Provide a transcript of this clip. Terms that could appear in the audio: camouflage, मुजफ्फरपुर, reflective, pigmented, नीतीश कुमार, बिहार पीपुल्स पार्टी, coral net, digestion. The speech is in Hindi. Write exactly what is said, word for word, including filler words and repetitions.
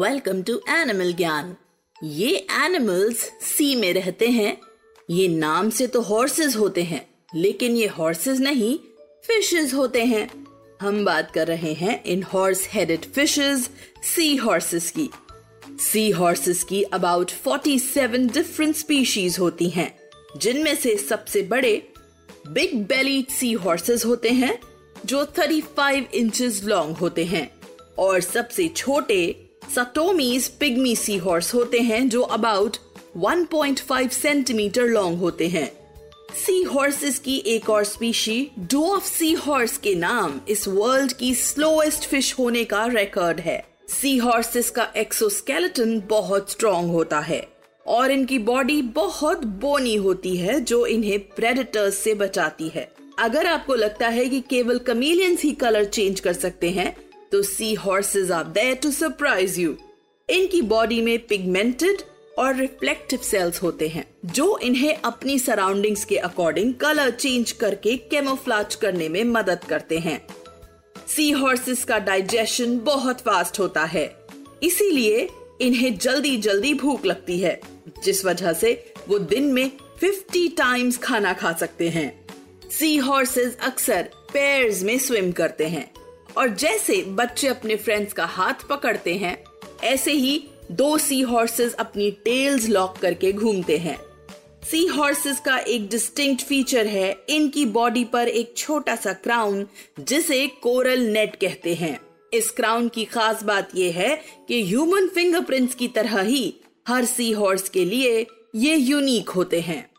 वेलकम टू एनिमल ज्ञान। ये एनिमल्स सी में रहते हैं। ये नाम से तो हॉर्सेस होते हैं, लेकिन ये हॉर्सेस नहीं, फिशेस होते हैं। हम बात कर रहे हैं इन हॉर्स हेडेड फिशेस, सी हॉर्सेस की। सी हॉर्सेस की अबाउट सैंतालीस डिफरेंट स्पीशीज होती हैं, जिनमें से सबसे बड़े बिग बेलीड सी हॉर्सेस होते हैं जो पैंतीस इंचेस लॉन्ग होते हैं, और सबसे छोटे सटोमीज पिग्मी सी हॉर्स होते हैं जो अबाउट एक पॉइंट पाँच सेंटीमीटर लॉन्ग होते हैं। सी हॉर्सेस की एक और स्पीशी डॉर्फ सी हॉर्स के नाम इस वर्ल्ड की स्लोएस्ट फिश होने का रिकॉर्ड है। सी हॉर्सेस का एक्सोस्केलेटन बहुत स्ट्रॉन्ग होता है और इनकी बॉडी बहुत बोनी होती है, जो इन्हें प्रेडेटर्स से बचाती है। अगर आपको लगता है कि केवल कमेलियंस ही कलर चेंज कर सकते हैं, तो सी horses are there to surprise you. इनकी बॉडी में पिगमेंटेड और रिफ्लेक्टिव सेल्स होते हैं जो इन्हें अपनी सराउंडिंग्स के अकॉर्डिंग कलर चेंज करके कैमोफ्लाज करने में मदद करते हैं। सी हॉर्सेस का डाइजेशन बहुत फास्ट होता है, इसीलिए इन्हें जल्दी जल्दी भूख लगती है, जिस वजह से वो दिन में पचास टाइम्स खाना खा सकते हैं। सी हॉर्सेस अक्सर पेयर्स में स्विम करते हैं, और जैसे बच्चे अपने फ्रेंड्स का हाथ पकड़ते हैं, ऐसे ही दो सी हॉर्सेस अपनी टेल्स लॉक करके घूमते हैं। सी हॉर्सेस का एक डिस्टिंक्ट फीचर है इनकी बॉडी पर एक छोटा सा क्राउन, जिसे कोरल नेट कहते हैं। इस क्राउन की खास बात यह है कि ह्यूमन फिंगरप्रिंट्स की तरह ही हर सी हॉर्स के लिए ये यूनिक होते हैं।